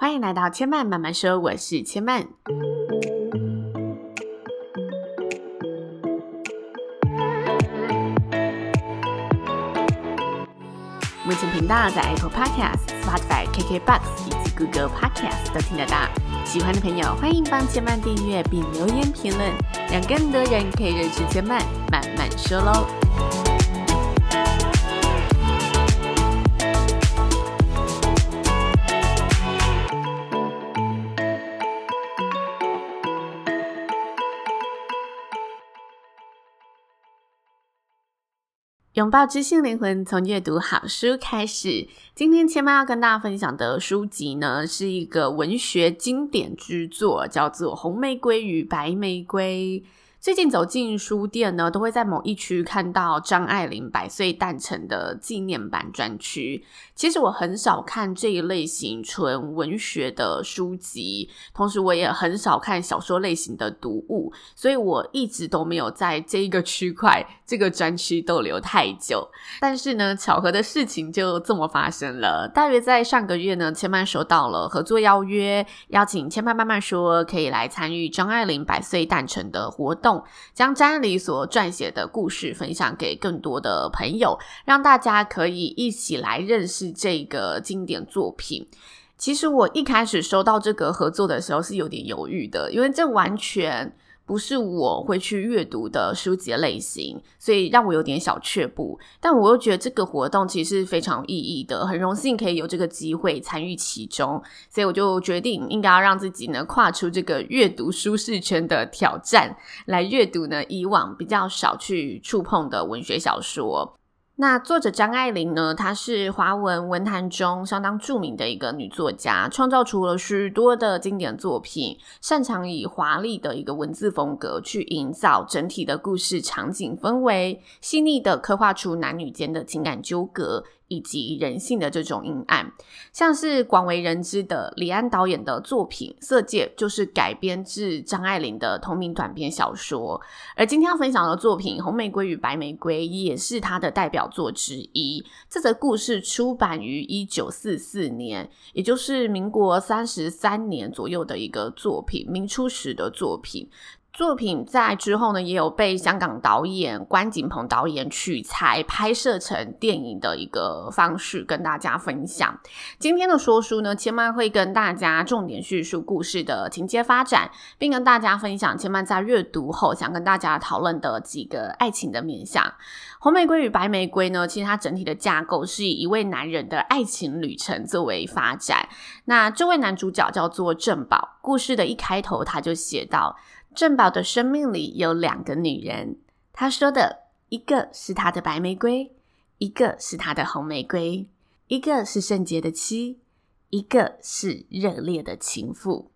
欢迎来到千嫚慢慢说，我是千嫚。目前频道在 Apple Podcast、Spotify、KKBox 以及 Google Podcast 都听得到。喜欢的朋友欢迎帮千嫚订阅并留言评论，让更多人可以认识千嫚慢慢说喽。拥抱知性灵魂，从阅读好书开始。今天千嫚要跟大家分享的书籍呢，是一个文学经典之作，叫做《红玫瑰与白玫瑰》。最近走进书店呢，都会在某一区看到张爱玲百岁诞辰的纪念版专区。其实我很少看这一类型纯文学的书籍，同时我也很少看小说类型的读物，所以我一直都没有在这一个区块这个专区逗留太久。但是呢，巧合的事情就这么发生了。大约在上个月呢，千嫚收到了合作邀约，邀请千嫚慢慢说可以来参与张爱玲百岁诞辰的活动，将张爱玲所撰写的故事分享给更多的朋友，让大家可以一起来认识这个经典作品。其实我一开始收到这个合作的时候是有点犹豫的，因为这完全不是我会去阅读的书籍类型，所以让我有点小却步。但我又觉得这个活动其实非常有意义的，很荣幸可以有这个机会参与其中，所以我就决定应该要让自己呢跨出这个阅读舒适圈的挑战，来阅读呢以往比较少去触碰的文学小说。那作者张爱玲呢，她是华文文坛中相当著名的一个女作家，创造出了许多的经典作品，擅长以华丽的一个文字风格去营造整体的故事场景氛围，细腻的刻画出男女间的情感纠葛以及人性的这种阴暗。像是广为人知的李安导演的作品《色戒》就是改编自张爱玲的同名短篇小说，而今天要分享的作品《红玫瑰与白玫瑰》也是她的代表作之一。这则故事出版于1944年，也就是民国33年左右的一个作品，明初时的作品。作品在之后呢，也有被香港导演关锦鹏导演取材拍摄成电影的一个方式跟大家分享。今天的说书呢，千嫚会跟大家重点叙述故事的情节发展，并跟大家分享千嫚在阅读后想跟大家讨论的几个爱情的面向。红玫瑰与白玫瑰呢，其实它整体的架构是以一位男人的爱情旅程作为发展。那这位男主角叫做郑宝，故事的一开头他就写到，郑宝的生命里有两个女人，他说的一个是他的白玫瑰，一个是他的红玫瑰，一个是圣洁的妻，一个是热烈的情妇。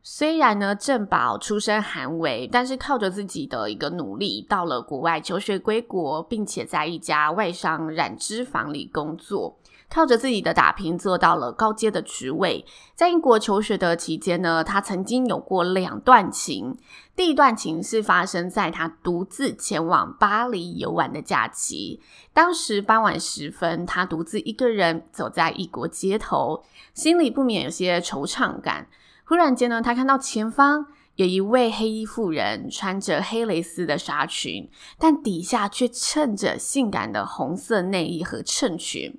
虽然呢，郑宝出身寒微，但是靠着自己的一个努力，到了国外求学归国，并且在一家外商染织房里工作，靠着自己的打拼做到了高阶的职位。在英国求学的期间呢，他曾经有过两段情。第一段情是发生在他独自前往巴黎游玩的假期，当时傍晚时分，他独自一个人走在异国街头，心里不免有些惆怅感。忽然间呢，他看到前方有一位黑衣妇人，穿着黑蕾丝的纱裙，但底下却衬着性感的红色内衣和衬裙。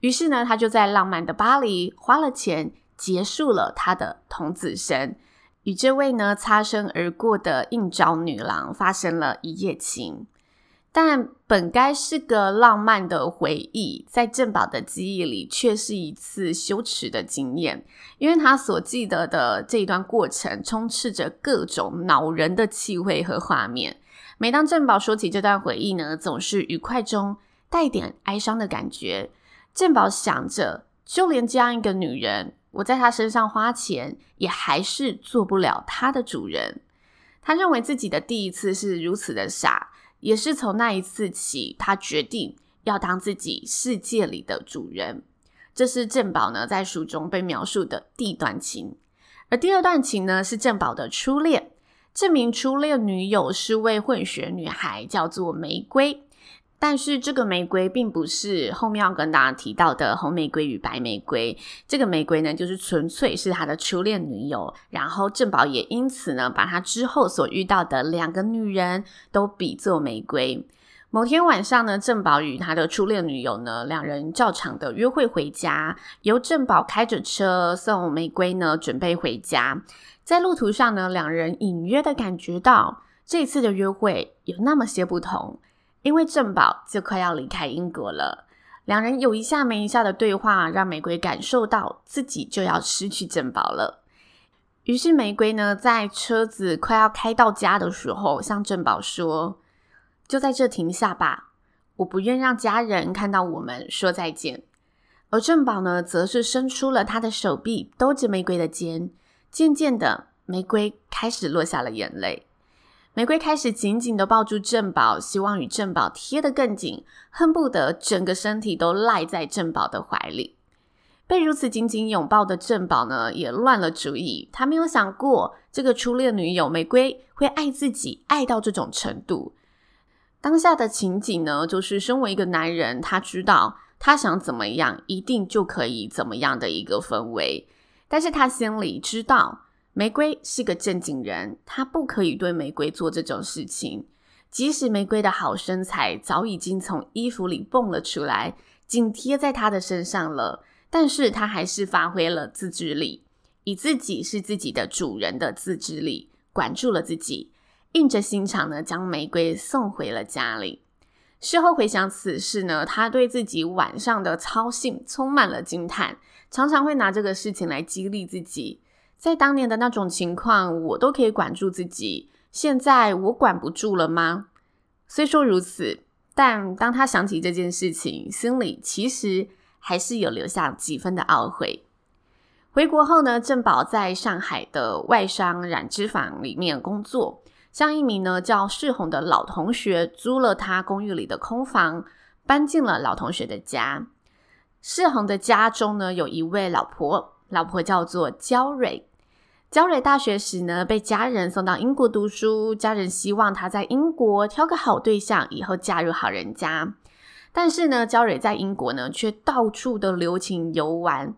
于是呢，他就在浪漫的巴黎花了钱，结束了他的童子身，与这位呢擦身而过的应召女郎发生了一夜情。但本该是个浪漫的回忆，在郑宝的记忆里却是一次羞耻的经验，因为他所记得的这一段过程充斥着各种恼人的气味和画面。每当郑宝说起这段回忆呢，总是愉快中带点哀伤的感觉。郑宝想着，就连这样一个女人，我在她身上花钱，也还是做不了她的主人。他认为自己的第一次是如此的傻，也是从那一次起，他决定要当自己世界里的主人。这是郑宝呢在书中被描述的第一段情。而第二段情呢，是郑宝的初恋。这名初恋女友是位混血女孩，叫做玫瑰。但是这个玫瑰并不是后面要跟大家提到的红玫瑰与白玫瑰，这个玫瑰呢就是纯粹是他的初恋女友，然后郑宝也因此呢把他之后所遇到的两个女人都比作玫瑰。某天晚上呢，郑宝与他的初恋女友呢两人照常的约会回家，由郑宝开着车送玫瑰呢准备回家。在路途上呢，两人隐约的感觉到这一次的约会有那么些不同，因为郑宝就快要离开英国了。两人有一下没一下的对话，让玫瑰感受到自己就要失去郑宝了。于是玫瑰呢在车子快要开到家的时候向郑宝说，就在这停下吧，我不愿让家人看到我们说再见。而郑宝呢则是伸出了他的手臂兜着玫瑰的肩，渐渐的玫瑰开始落下了眼泪。玫瑰开始紧紧地抱住郑宝，希望与郑宝贴得更紧，恨不得整个身体都赖在郑宝的怀里。被如此紧紧拥抱的郑宝呢，也乱了主意。他没有想过，这个初恋女友玫瑰会爱自己，爱到这种程度。当下的情景呢，就是身为一个男人，他知道他想怎么样，一定就可以怎么样的一个氛围。但是他心里知道玫瑰是个正经人，他不可以对玫瑰做这种事情。即使玫瑰的好身材早已经从衣服里蹦了出来，紧贴在他的身上了，但是他还是发挥了自制力，以自己是自己的主人的自制力管住了自己，硬着心肠呢将玫瑰送回了家里。事后回想此事呢，他对自己晚上的操性充满了惊叹，常常会拿这个事情来激励自己。在当年的那种情况，我都可以管住自己，现在我管不住了吗？虽说如此，但当他想起这件事情，心里其实还是有留下几分的懊悔。回国后呢，郑宝在上海的外商染织坊里面工作，向一名呢叫世宏的老同学租了他公寓里的空房，搬进了老同学的家。世宏的家中呢有一位老婆，老婆叫做焦蕊。焦蕊大学时呢被家人送到英国读书，家人希望她在英国挑个好对象，以后嫁入好人家。但是呢，焦蕊在英国呢却到处的留情游玩，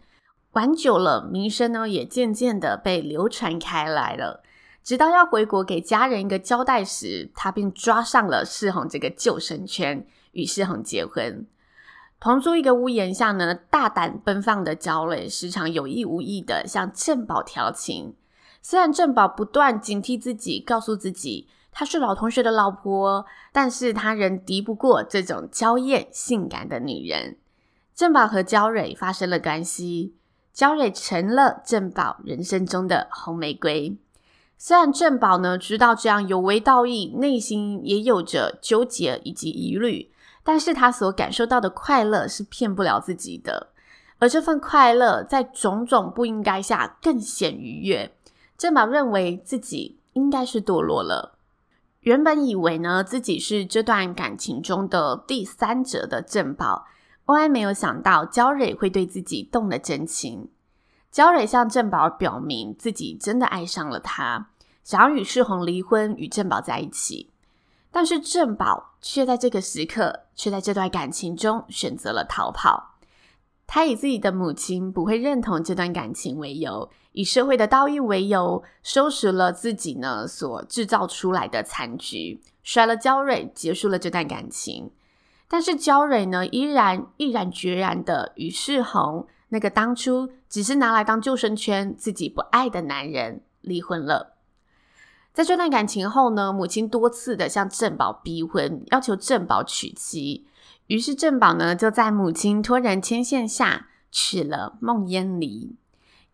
玩久了名声呢也渐渐的被流传开来了。直到要回国给家人一个交代时，她便抓上了世宏这个救生圈，与世宏结婚。同住一个屋檐下呢，大胆奔放的焦蕊时常有意无意的向郑宝调情。虽然郑宝不断警惕自己，告诉自己她是老同学的老婆，但是他仍敌不过这种娇艳性感的女人。郑宝和焦蕊发生了关系，焦蕊成了郑宝人生中的红玫瑰。虽然郑宝呢知道这样有违道义，内心也有着纠结以及疑虑，但是他所感受到的快乐是骗不了自己的，而这份快乐在种种不应该下更显愉悦。郑宝认为自己应该是堕落了，原本以为呢自己是这段感情中的第三者的郑宝，万万没有想到焦蕊会对自己动了真情。焦蕊向郑宝表明自己真的爱上了他，想要与世宏离婚，与郑宝在一起。但是郑宝却在这个时刻，却在这段感情中选择了逃跑。他以自己的母亲不会认同这段感情为由，以社会的道义为由，收拾了自己呢所制造出来的残局，甩了焦蕊，结束了这段感情。但是焦蕊呢毅然决然的与世宏，那个当初只是拿来当救生圈自己不爱的男人离婚了。在这段感情后呢，母亲多次的向郑宝逼婚，要求郑宝娶妻。于是郑宝呢就在母亲托人牵线下娶了孟烟梨。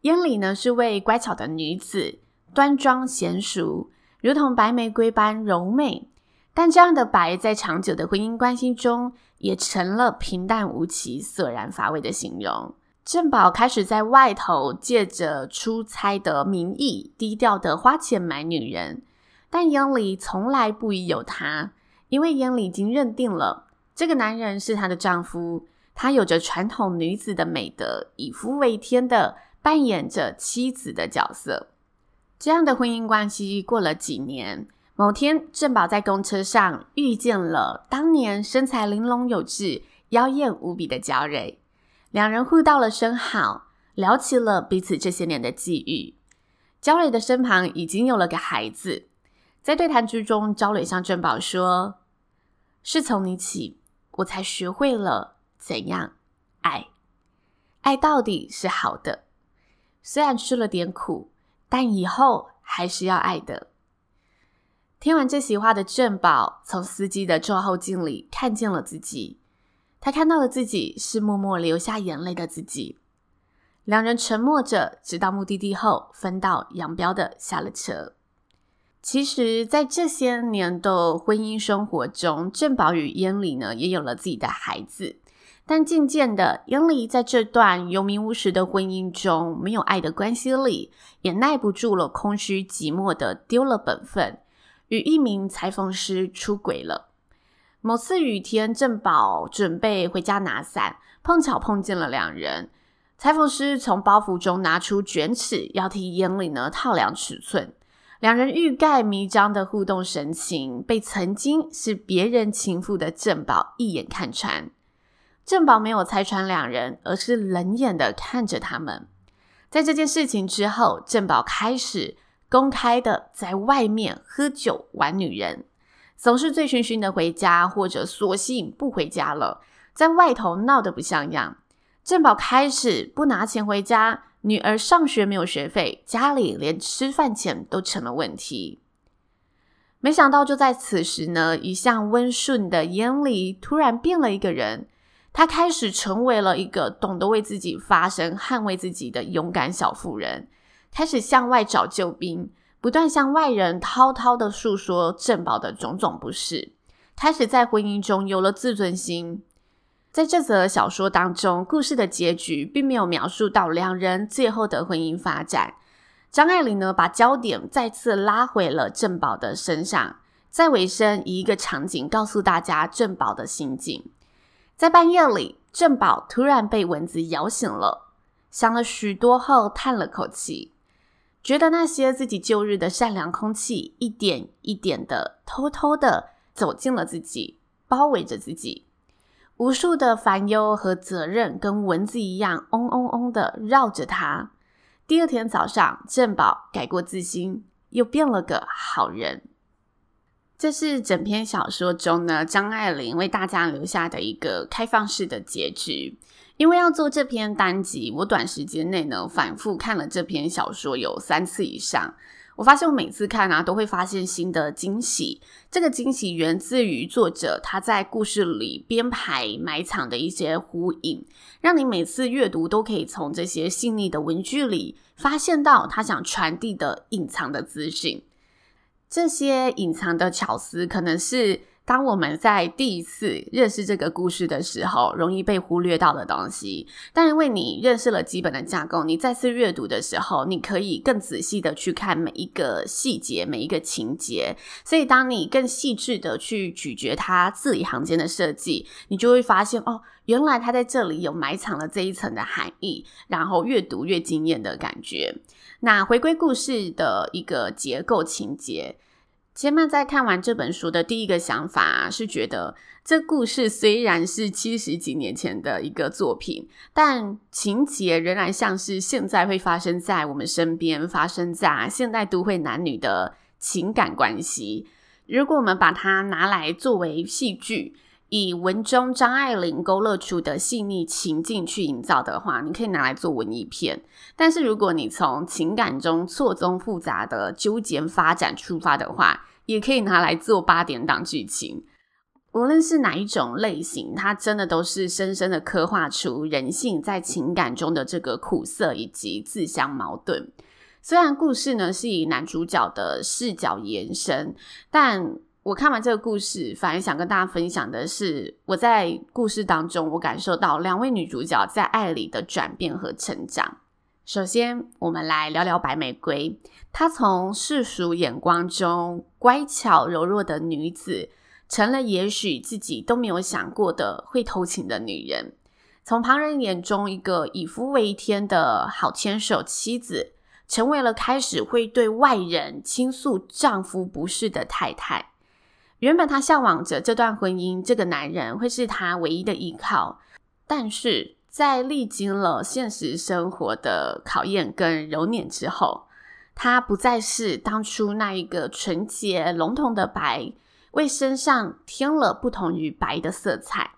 烟梨呢是位乖巧的女子，端庄娴熟，如同白玫瑰般柔美。但这样的白在长久的婚姻关系中也成了平淡无奇、索然乏味的形容。郑宝开始在外头借着出差的名义低调的花钱买女人，但烟梨从来不疑有他，因为烟梨已经认定了这个男人是她的丈夫。他有着传统女子的美德，以夫为天的扮演着妻子的角色。这样的婚姻关系过了几年，某天，郑宝在公车上遇见了当年身材玲珑有致、妖艳无比的焦蕊，两人互道了声好，聊起了彼此这些年的际遇。焦蕊的身旁已经有了个孩子，在对谈之中，焦蕊向郑宝说：“是从你起，我才学会了怎样爱，爱到底是好的，虽然吃了点苦，但以后还是要爱的。”听完这席话的郑宝从司机的照后镜里看见了自己，他看到的自己是默默流下眼泪的自己。两人沉默着，直到目的地后分道扬镳的下了车。其实在这些年的婚姻生活中，郑宝与燕里呢也有了自己的孩子，但渐渐的，燕里在这段有名无实的婚姻中，没有爱的关系里，也耐不住了空虚寂寞的丢了本分，与一名裁缝师出轨了。某次雨天，郑宝准备回家拿伞，碰巧碰见了两人。裁缝师从包袱中拿出卷尺，要替燕里呢套量尺寸。两人欲盖弥彰的互动神情，被曾经是别人情妇的郑宝一眼看穿。郑宝没有拆穿两人，而是冷眼的看着他们。在这件事情之后，郑宝开始公开的在外面喝酒玩女人，总是醉醺醺的回家，或者索性不回家了，在外头闹得不像样。郑宝开始不拿钱回家，女儿上学没有学费，家里连吃饭钱都成了问题。没想到就在此时呢，一向温顺的燕里突然变了一个人，她开始成为了一个懂得为自己发声、捍卫自己的勇敢小妇人，开始向外找救兵，不断向外人滔滔的诉说郑宝的种种不是，开始在婚姻中有了自尊心。在这则小说当中，故事的结局并没有描述到两人最后的婚姻发展。张爱玲呢，把焦点再次拉回了郑宝的身上，在尾声以一个场景告诉大家郑宝的心境。在半夜里，郑宝突然被蚊子咬醒了，想了许多后叹了口气，觉得那些自己旧日的善良空气一点一点的偷偷的走进了自己，包围着自己，无数的烦忧和责任跟蚊子一样嗡嗡嗡的绕着他。第二天早上，郑宝改过自新，又变了个好人。这是整篇小说中呢，张爱玲为大家留下的一个开放式的结局。因为要做这篇单集，我短时间内呢反复看了这篇小说有3次以上。我发现我每次看啊都会发现新的惊喜，这个惊喜源自于作者他在故事里编排埋藏的一些呼应，让你每次阅读都可以从这些细腻的文句里发现到他想传递的隐藏的资讯。这些隐藏的巧思可能是当我们在第一次认识这个故事的时候容易被忽略到的东西，但因为你认识了基本的架构，你再次阅读的时候，你可以更仔细的去看每一个细节，每一个情节，所以当你更细致的去咀嚼它字里行间的设计，你就会发现哦，原来它在这里有埋藏了这一层的含义，然后越读越惊艳的感觉。那回归故事的一个结构情节，千曼在看完这本书的第一个想法是觉得这故事虽然是70几年前的一个作品，但情节仍然像是现在会发生在我们身边，发生在现代都会男女的情感关系。如果我们把它拿来作为戏剧，以文中张爱玲勾勒出的细腻情境去营造的话，你可以拿来做文艺片。但是如果你从情感中错综复杂的纠结发展出发的话，也可以拿来做8点档剧情。无论是哪一种类型，它真的都是深深的刻画出人性在情感中的这个苦涩以及自相矛盾。虽然故事呢是以男主角的视角延伸，但我看完这个故事，反而想跟大家分享的是，我在故事当中，我感受到2位女主角在爱里的转变和成长。首先，我们来聊聊白玫瑰，她从世俗眼光中乖巧柔弱的女子，成了也许自己都没有想过的会偷情的女人。从旁人眼中一个以夫为天的好牵手妻子，成为了开始会对外人倾诉丈夫不是的太太。原本她向往着这段婚姻，这个男人会是她唯一的依靠，但是在历经了现实生活的考验跟揉捻之后，她不再是当初那一个纯洁笼统的白，为身上添了不同于白的色彩。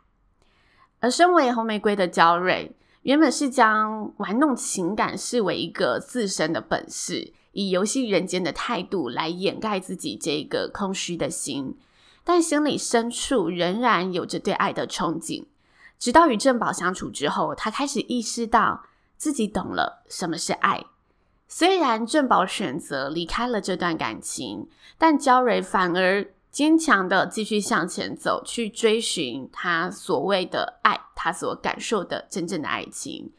而身为红玫瑰的娇蕊，原本是将玩弄情感视为一个自身的本事，以游戏人间的态度来掩盖自己这个空虚的心，但心里深处仍然有着对爱的憧憬。直到与郑宝相处之后，他开始意识到自己懂了什么是爱。虽然郑宝选择离开了这段感情，但娇蕊反而坚强的继续向前走，去追寻他所谓的爱，他所感受的真正的爱情。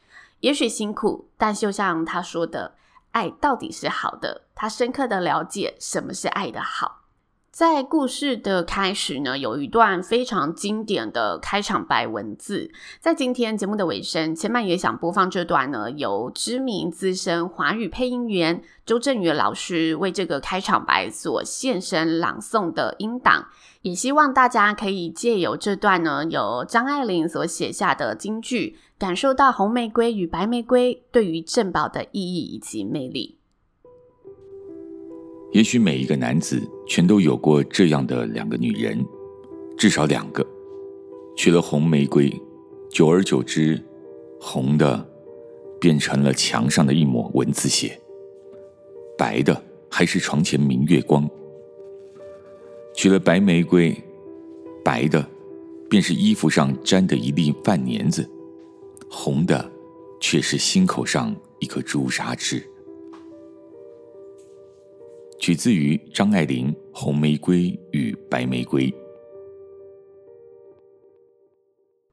也许辛苦，但就像他说的，爱到底是好的，他深刻的了解什么是爱的好。在故事的开始呢，有一段非常经典的开场白文字。在今天节目的尾声，千嫚也想播放这段呢，由知名资深华语配音员周震宇老师为这个开场白所现身朗诵的音档，也希望大家可以借由这段呢，由张爱玲所写下的金句，感受到红玫瑰与白玫瑰对于郑宝的意义以及魅力。也许每一个男子全都有过这样的两个女人，至少两个。娶了红玫瑰，久而久之，红的变成了墙上的一抹文字血，白的还是床前明月光。娶了白玫瑰，白的便是衣服上沾的一粒饭粘子，红的却是心口上一颗朱砂痣。取自于张爱玲《红玫瑰与白玫瑰》。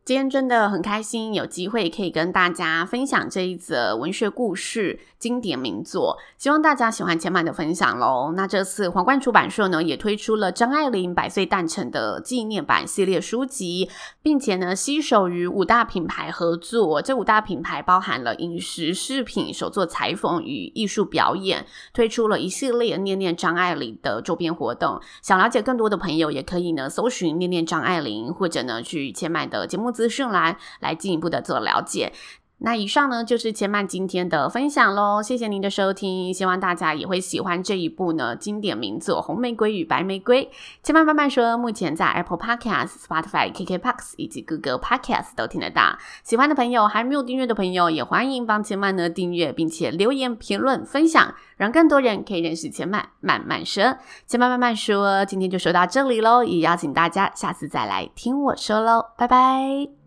今天真的很开心，有机会可以跟大家分享这一则文学故事经典名作，希望大家喜欢千嫚的分享咯。那这次皇冠出版社呢，也推出了张爱玲百岁诞辰的纪念版系列书籍，并且呢携手于5大品牌合作，这5大品牌包含了饮食、饰品、手作裁缝与艺术表演，推出了一系列念念张爱玲的周边活动。想了解更多的朋友也可以呢搜寻念念张爱玲，或者呢去千嫚的节目资讯栏来进一步的做了解。那以上呢就是千嫚今天的分享咯，谢谢您的收听，希望大家也会喜欢这一部呢经典名作《红玫瑰与白玫瑰》。千嫚慢慢说目前在 Apple Podcast、Spotify、KKBox 以及 Google Podcast 都听得到，喜欢的朋友还没有订阅的朋友也欢迎帮千嫚呢订阅，并且留言、评论、分享，让更多人可以认识千嫚慢慢说。千嫚慢慢说今天就说到这里咯，也邀请大家下次再来听我说咯，拜拜。